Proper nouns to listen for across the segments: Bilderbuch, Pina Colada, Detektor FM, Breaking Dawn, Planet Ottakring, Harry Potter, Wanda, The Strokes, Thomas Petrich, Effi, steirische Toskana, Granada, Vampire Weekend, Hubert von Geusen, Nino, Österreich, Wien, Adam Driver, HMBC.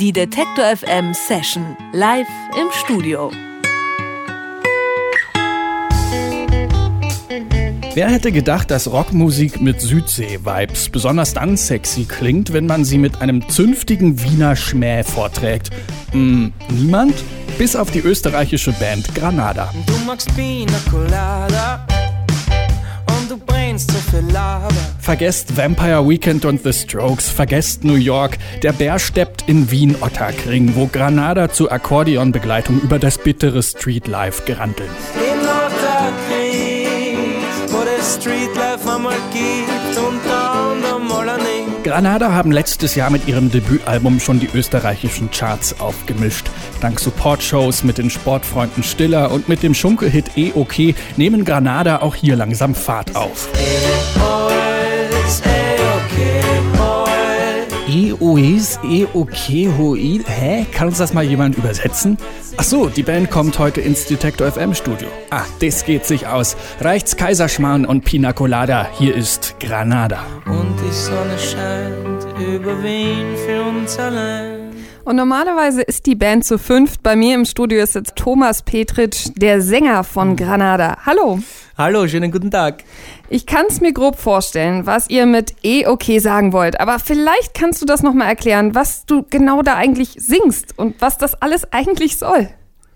Die Detektor FM Session live im Studio. Wer hätte gedacht, dass Rockmusik mit Südsee-Vibes besonders dann sexy klingt, wenn man sie mit einem zünftigen Wiener Schmäh vorträgt? Niemand? Bis auf die österreichische Band Granada. Du magst Pina Colada und du brennst so viel Lava. Vergesst Vampire Weekend und The Strokes, vergesst New York. Der Bär steppt in Wien Ottakring, wo Granada zur Akkordeonbegleitung über das bittere Streetlife gerantelt. Granada haben letztes Jahr mit ihrem Debütalbum schon die österreichischen Charts aufgemischt. Dank Support-Shows mit den Sportfreunden Stiller und mit dem Schunkelhit okay nehmen Granada auch hier langsam Fahrt auf. Kann uns das mal jemand übersetzen? Ach so, die Band kommt heute ins Detektor FM Studio. Ah, das geht sich aus. Reicht's Kaiserschmarrn und Pina Colada. Hier ist Granada. Und die Sonne scheint über Wien für uns allein. Und normalerweise ist die Band zu fünft. Bei mir im Studio ist jetzt Thomas Petrich, der Sänger von Granada. Hallo. Hallo, schönen guten Tag. Ich kann es mir grob vorstellen, was ihr mit okay sagen wollt. Aber vielleicht kannst du das nochmal erklären, was du genau da eigentlich singst und was das alles eigentlich soll.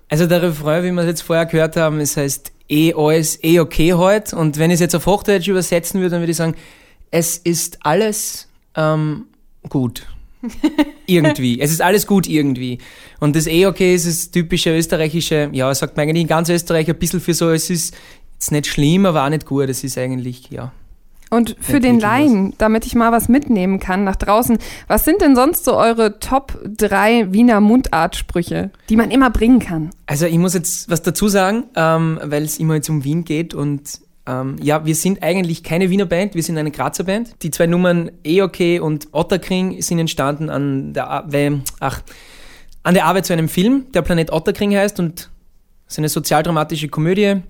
Also der Refrain, wie wir es jetzt vorher gehört haben, es heißt alles okay heute. Und wenn ich es jetzt auf Hochdeutsch übersetzen würde, dann würde ich sagen, es ist alles gut. Irgendwie. Es ist alles gut irgendwie. Und das okay ist das typische österreichische, ja, sagt man eigentlich in ganz Österreich ein bisschen für so, es ist... Es ist nicht schlimm, aber auch nicht gut. Es ist eigentlich, ja. Und für den Laien, damit ich mal was mitnehmen kann nach draußen, was sind denn sonst so eure Top 3 Wiener Mundartsprüche, die man immer bringen kann? Also ich muss jetzt was dazu sagen, weil es immer jetzt um Wien geht und ja, wir sind eigentlich keine Wiener Band, wir sind eine Grazer Band. Die zwei Nummern okay und Ottakring sind entstanden an der Arbeit zu einem Film, der Planet Ottakring heißt und es ist eine sozialdramatische Komödie.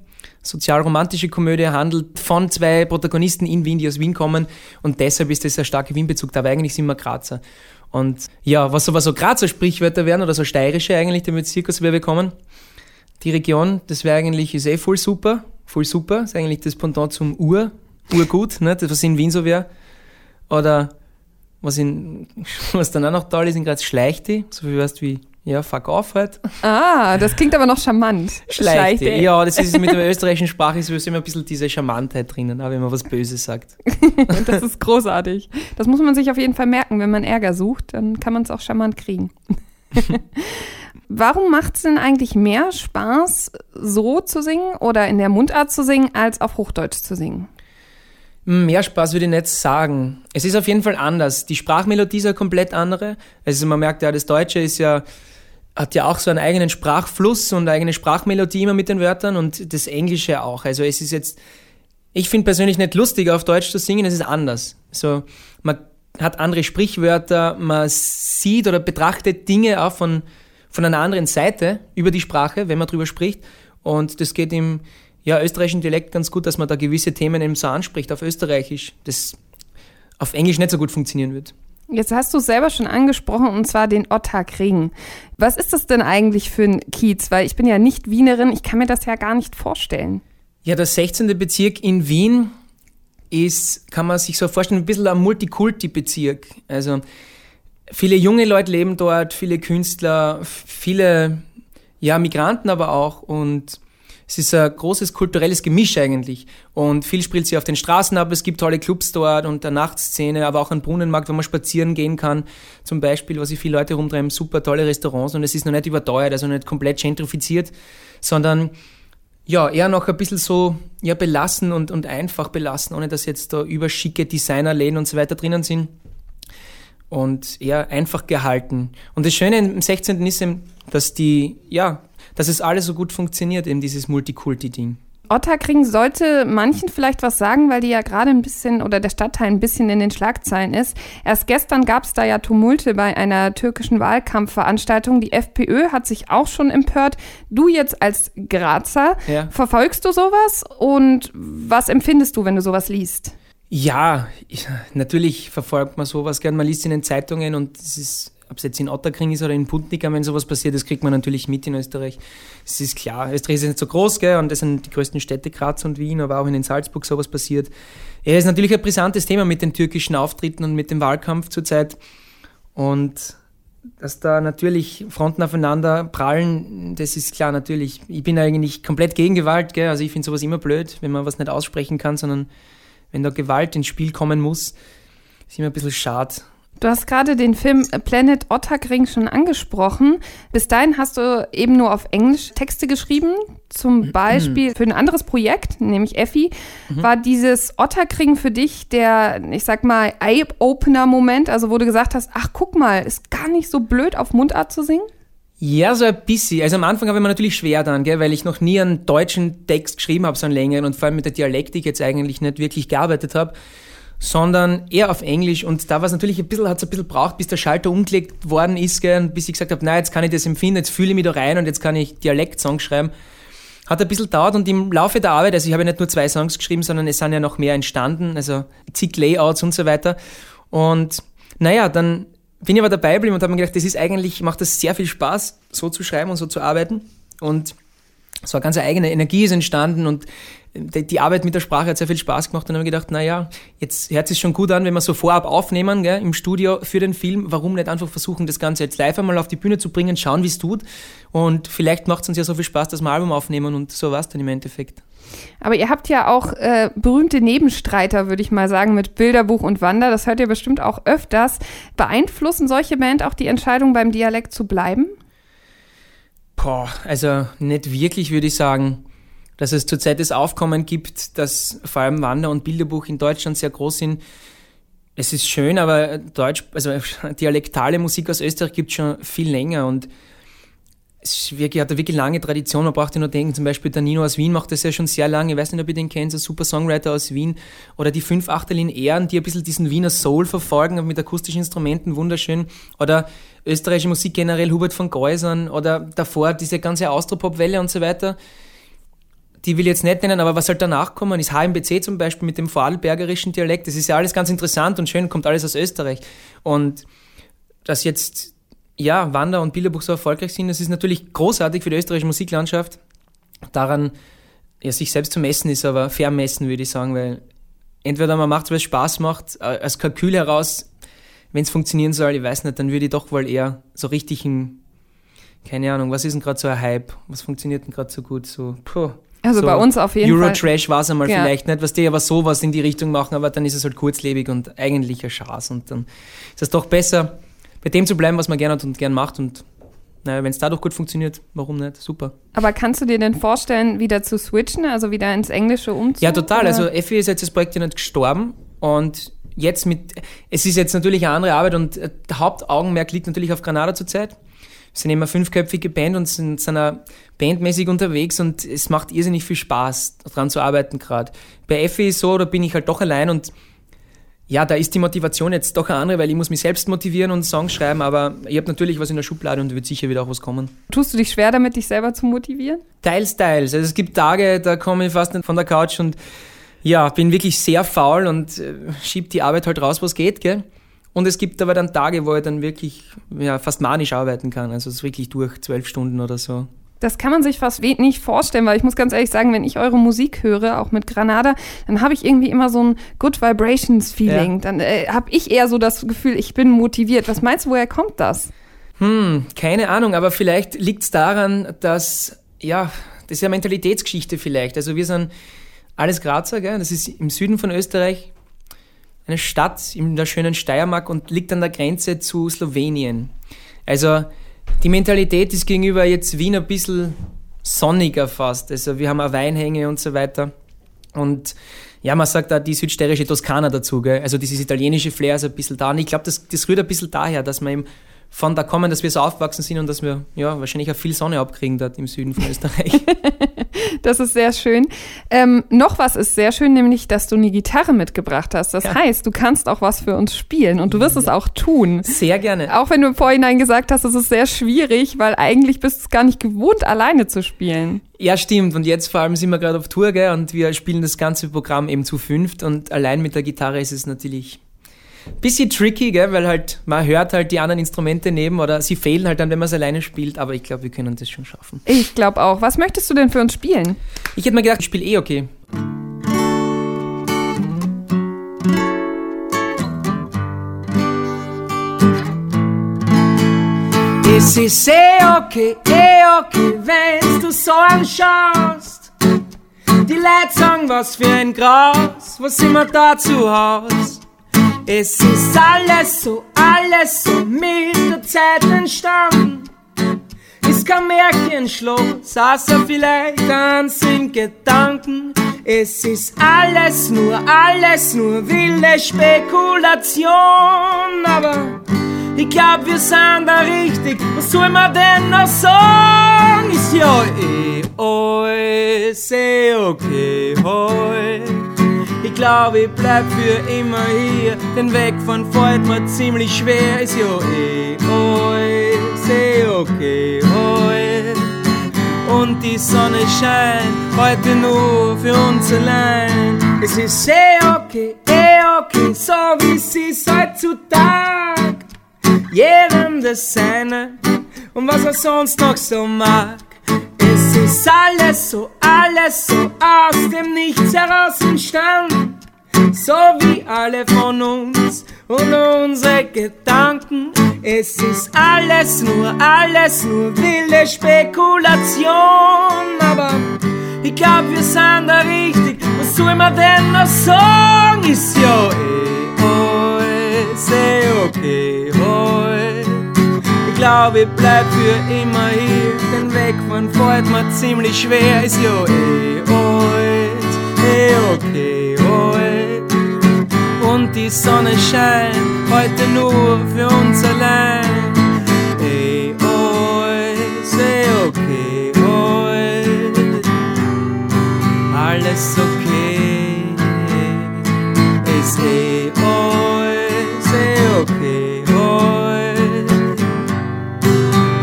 Sozialromantische Komödie handelt von zwei Protagonisten in Wien, die aus Wien kommen und deshalb ist das ein starker Wien-Bezug, aber eigentlich sind wir Grazer. Und ja, was aber so Grazer Sprichwörter wären oder so steirische eigentlich, damit Zirkus wir bekommen, die Region, das wäre eigentlich, ist voll super, ist eigentlich das Pendant zum Urgut, ne? Das was in Wien so wäre. Oder was dann auch noch toll ist, in Graz Schleichti, so viel weißt wie ja, fuck off halt. Ah, das klingt aber noch charmant. Schleichte. Ja, das ist mit der österreichischen Sprache, ist immer ein bisschen diese Charmantheit drinnen, auch wenn man was Böses sagt. Das ist großartig. Das muss man sich auf jeden Fall merken. Wenn man Ärger sucht, dann kann man es auch charmant kriegen. Warum macht es denn eigentlich mehr Spaß, so zu singen oder in der Mundart zu singen, als auf Hochdeutsch zu singen? Mehr Spaß würde ich nicht sagen. Es ist auf jeden Fall anders. Die Sprachmelodie ist ja komplett andere. Also man merkt ja, das Deutsche ist ja... hat ja auch so einen eigenen Sprachfluss und eine eigene Sprachmelodie immer mit den Wörtern und das Englische auch. Also es ist jetzt, ich finde persönlich nicht lustig, auf Deutsch zu singen, es ist anders. So, man hat andere Sprichwörter, man sieht oder betrachtet Dinge auch von einer anderen Seite über die Sprache, wenn man drüber spricht. Und das geht im österreichischen Dialekt ganz gut, dass man da gewisse Themen eben so anspricht, auf Österreichisch, das auf Englisch nicht so gut funktionieren wird. Jetzt hast du es selber schon angesprochen, und zwar den Ottakring. Was ist das denn eigentlich für ein Kiez? Weil ich bin ja nicht Wienerin, ich kann mir das ja gar nicht vorstellen. Ja, der 16. Bezirk in Wien ist, kann man sich so vorstellen, ein bisschen ein Multikulti-Bezirk. Also viele junge Leute leben dort, viele Künstler, viele Migranten aber auch. Und es ist ein großes kulturelles Gemisch eigentlich und viel spielt sich auf den Straßen ab. Es gibt tolle Clubs dort und eine Nachtszene, aber auch einen Brunnenmarkt, wo man spazieren gehen kann zum Beispiel, wo sich viele Leute rumtreiben, super tolle Restaurants und es ist noch nicht überteuert, also nicht komplett gentrifiziert, sondern eher noch ein bisschen so belassen und einfach belassen, ohne dass jetzt da überschicke Designerläden und so weiter drinnen sind und eher einfach gehalten. Und das Schöne im 16. ist eben, dass dass es alles so gut funktioniert, eben dieses Multikulti-Ding. Ottakring sollte manchen vielleicht was sagen, weil die ja gerade ein bisschen oder der Stadtteil ein bisschen in den Schlagzeilen ist. Erst gestern gab es da ja Tumulte bei einer türkischen Wahlkampfveranstaltung. Die FPÖ hat sich auch schon empört. Du jetzt als Grazer, verfolgst du sowas und was empfindest du, wenn du sowas liest? Ja, natürlich verfolgt man sowas gern. Man liest in den Zeitungen und es ist ob es jetzt in Ottakring ist oder in Puntnica, wenn sowas passiert, das kriegt man natürlich mit in Österreich. Es ist klar, Österreich ist nicht so groß, gell, und das sind die größten Städte, Graz und Wien, aber auch in Salzburg sowas passiert. Ja, ist natürlich ein brisantes Thema mit den türkischen Auftritten und mit dem Wahlkampf zurzeit. Und dass da natürlich Fronten aufeinander prallen, das ist klar, natürlich. Ich bin eigentlich komplett gegen Gewalt, gell? Also ich finde sowas immer blöd, wenn man was nicht aussprechen kann, sondern wenn da Gewalt ins Spiel kommen muss, ist immer ein bisschen schade. Du hast gerade den Film Planet Ottakring schon angesprochen. Bis dahin hast du eben nur auf Englisch Texte geschrieben. Zum Beispiel für ein anderes Projekt, nämlich Effi. War dieses Ottakring für dich der, ich sag mal, Eye-Opener-Moment? Also wo du gesagt hast, ach guck mal, ist gar nicht so blöd, auf Mundart zu singen? Ja, so ein bisschen. Also am Anfang habe ich mir natürlich schwer dann, gell, weil ich noch nie einen deutschen Text geschrieben habe, so einen längeren, und vor allem mit der Dialektik jetzt eigentlich nicht wirklich gearbeitet habe, sondern eher auf Englisch, und da war es natürlich hat's ein bisschen braucht, bis der Schalter umgelegt worden ist, gell, und bis ich gesagt habe, nein, jetzt kann ich das empfinden, jetzt fühle ich mich da rein und jetzt kann ich Dialekt-Songs schreiben. Hat ein bisschen gedauert, und im Laufe der Arbeit, also ich habe ja nicht nur 2 Songs geschrieben, sondern es sind ja noch mehr entstanden, also zig Layouts und so weiter, und naja, dann bin ich aber dabei geblieben und habe mir gedacht, macht das sehr viel Spaß, so zu schreiben und so zu arbeiten, und so eine ganz eigene Energie ist entstanden, und die Arbeit mit der Sprache hat sehr viel Spaß gemacht, und habe mir gedacht, naja, jetzt hört es sich schon gut an, wenn wir so vorab aufnehmen, gell, im Studio für den Film, warum nicht einfach versuchen, das Ganze jetzt live einmal auf die Bühne zu bringen, schauen, wie es tut, und vielleicht macht es uns ja so viel Spaß, dass wir ein Album aufnehmen, und so war es dann im Endeffekt. Aber ihr habt ja auch berühmte Nebenstreiter, würde ich mal sagen, mit Bilderbuch und Wanda, das hört ihr bestimmt auch öfters. Beeinflussen solche Band auch die Entscheidung, beim Dialekt zu bleiben? Also nicht wirklich, würde ich sagen, dass es zurzeit das Aufkommen gibt, dass vor allem Wander und Bilderbuch in Deutschland sehr groß sind. Es ist schön, aber dialektale Musik aus Österreich gibt es schon viel länger, und es hat eine wirklich lange Tradition, man braucht ja nur denken, zum Beispiel der Nino aus Wien macht das ja schon sehr lange, ich weiß nicht, ob ihr den kennt, so ein super Songwriter aus Wien, oder die 5 Achterlin-Ehren, die ein bisschen diesen Wiener Soul verfolgen, mit akustischen Instrumenten, wunderschön, oder österreichische Musik generell, Hubert von Geusen, oder davor diese ganze Austropop-Welle und so weiter, die will ich jetzt nicht nennen, aber was halt danach kommen, ist HMBC zum Beispiel mit dem vorarlbergerischen Dialekt, das ist ja alles ganz interessant und schön, kommt alles aus Österreich, und das jetzt... Ja, Wanda und Bilderbuch so erfolgreich sind, das ist natürlich großartig für die österreichische Musiklandschaft. Daran, ja, sich selbst zu messen ist, aber vermessen, würde ich sagen, weil entweder man macht es, weil es Spaß macht, als Kalkül heraus, wenn es funktionieren soll, ich weiß nicht, dann würde ich doch wohl eher so richtig keine Ahnung, was ist denn gerade so ein Hype? Was funktioniert denn gerade so gut? Also so bei uns auf jeden Fall. Euro-Trash war es einmal vielleicht nicht, was die aber sowas in die Richtung machen, aber dann ist es halt kurzlebig und eigentlich ein Schaß, und dann ist es doch besser, bei dem zu bleiben, was man gerne hat und gern macht, und naja, wenn es dadurch gut funktioniert, warum nicht? Super. Aber kannst du dir denn vorstellen, wieder zu switchen, also wieder ins Englische umzuziehen? Ja, total. Oder? Also Effi ist jetzt das Projekt ja nicht gestorben, und jetzt es ist jetzt natürlich eine andere Arbeit, und der Hauptaugenmerk liegt natürlich auf Granada zurzeit. Wir sind immer 5-köpfige Band und sind bandmäßig unterwegs, und es macht irrsinnig viel Spaß, daran zu arbeiten gerade. Bei Effi ist so, da bin ich halt doch allein, und ja, da ist die Motivation jetzt doch eine andere, weil ich muss mich selbst motivieren und Songs schreiben, aber ich habe natürlich was in der Schublade und wird sicher wieder auch was kommen. Tust du dich schwer damit, dich selber zu motivieren? Teils. Also es gibt Tage, da komme ich fast nicht von der Couch, und ja, bin wirklich sehr faul und schiebe die Arbeit halt raus, was geht, gell? Und es gibt aber dann Tage, wo ich dann wirklich fast manisch arbeiten kann, also es ist wirklich durch 12 Stunden oder so. Das kann man sich fast nicht vorstellen, weil ich muss ganz ehrlich sagen, wenn ich eure Musik höre, auch mit Granada, dann habe ich irgendwie immer so ein Good Vibrations-Feeling. Ja. Dann habe ich eher so das Gefühl, ich bin motiviert. Was meinst du, woher kommt das? Keine Ahnung, aber vielleicht liegt es daran, dass, ja, das ist ja Mentalitätsgeschichte vielleicht. Also wir sind alles Grazer, gell? Das ist im Süden von Österreich, eine Stadt in der schönen Steiermark, und liegt an der Grenze zu Slowenien. Also... die Mentalität ist gegenüber jetzt Wien ein bisschen sonniger fast. Also wir haben auch Weinhänge und so weiter. Und ja, man sagt auch die südsteirische Toskana dazu, gell? Also dieses italienische Flair ist ein bisschen da. Und ich glaube, das rührt ein bisschen daher, dass wir eben von da kommen, dass wir so aufgewachsen sind und dass wir ja wahrscheinlich auch viel Sonne abkriegen dort im Süden von Österreich. Das ist sehr schön. Noch was ist sehr schön, nämlich, dass du eine Gitarre mitgebracht hast. Das heißt, du kannst auch was für uns spielen, und du wirst es auch tun. Sehr gerne. Auch wenn du im Vorhinein gesagt hast, es ist sehr schwierig, weil eigentlich bist du es gar nicht gewohnt, alleine zu spielen. Ja, stimmt. Und jetzt vor allem sind wir gerade auf Tour, gell? Und wir spielen das ganze Programm eben zu 5. Und allein mit der Gitarre ist es natürlich... Bisschen tricky, gell? Weil halt man hört halt die anderen Instrumente neben oder sie fehlen halt dann, wenn man es alleine spielt. Aber ich glaube, wir können das schon schaffen. Ich glaube auch. Was möchtest du denn für uns spielen? Ich hätte mir gedacht, ich spiele okay. Es ist okay, wenn du so anschaust. Die Leute sagen, was für ein Graus, was sind wir da zu Haus? Es ist alles so mit der Zeit entstanden. Ist kein Märchenschloss, außer vielleicht ganz in Gedanken. Es ist alles nur wilde Spekulation, aber ich glaub, wir sind da richtig, was soll man denn noch sagen? Ist ja alles okay heute. Ich glaub, ich bleib für immer hier, denn wegfahren fällt mir ziemlich schwer. Ist ja alles okay heute. Und die Sonne scheint heute nur für uns allein. Es ist okay, so wie es ist heutzutage. Jedem das Seine und was er sonst noch so mag. Es ist alles so aus dem Nichts heraus entstanden. So wie alle von uns und unsere Gedanken. Es ist alles nur wilde Spekulation. Aber ich glaub, wir sind da richtig. Was soll man denn noch sagen? Ist ja okay, hoi. Ich glaube, ich bleib für immer hier, denn wegfahren fällt mir ziemlich schwer. Ist ja okay, hoi. Und die Sonne scheint heute nur für uns allein. Okay, hoi. Alles okay, ist okay, heute,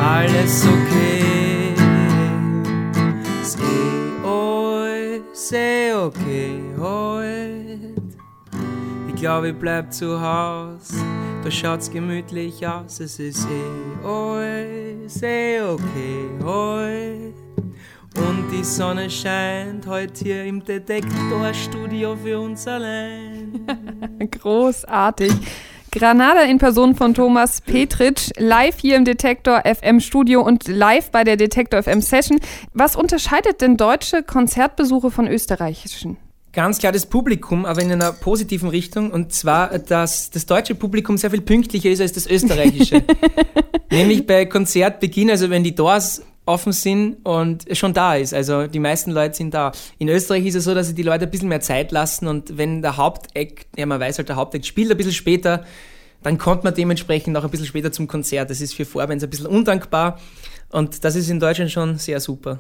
alles okay, ist okay, heute. Ich glaube, ich bleib zu Haus, da schaut's gemütlich aus. Es ist okay, heute. Und die Sonne scheint heute hier im Detektorstudio für uns allein. Großartig. Granada in Person von Thomas Petrich, live hier im Detektor FM Studio und live bei der Detektor FM Session. Was unterscheidet denn deutsche Konzertbesuche von österreichischen? Ganz klar das Publikum, aber in einer positiven Richtung. Und zwar, dass das deutsche Publikum sehr viel pünktlicher ist als das österreichische. Nämlich bei Konzertbeginn, also wenn die Doors offen sind und schon da ist. Also die meisten Leute sind da. In Österreich ist es so, dass sie die Leute ein bisschen mehr Zeit lassen und wenn der Hauptact, ja man weiß halt, der Hauptact spielt ein bisschen später, dann kommt man dementsprechend auch ein bisschen später zum Konzert. Das ist für Vorbands ein bisschen undankbar und das ist in Deutschland schon sehr super.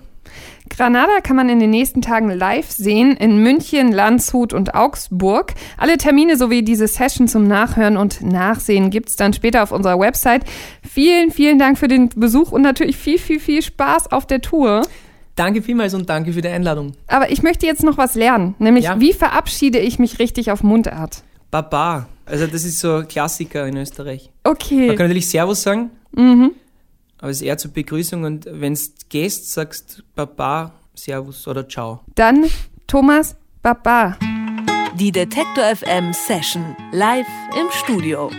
Granada kann man in den nächsten Tagen live sehen in München, Landshut und Augsburg. Alle Termine sowie diese Session zum Nachhören und Nachsehen gibt's dann später auf unserer Website. Vielen, vielen Dank für den Besuch und natürlich viel, viel, viel Spaß auf der Tour. Danke vielmals und danke für die Einladung. Aber ich möchte jetzt noch was lernen, nämlich Wie verabschiede ich mich richtig auf Mundart? Baba, also das ist so Klassiker in Österreich. Okay. Man kann natürlich Servus sagen. Mhm. Aber es ist eher zur Begrüßung und wenn du gehst, sagst Baba, Servus oder Ciao. Dann Thomas, Baba. Die Detektor FM Session live im Studio.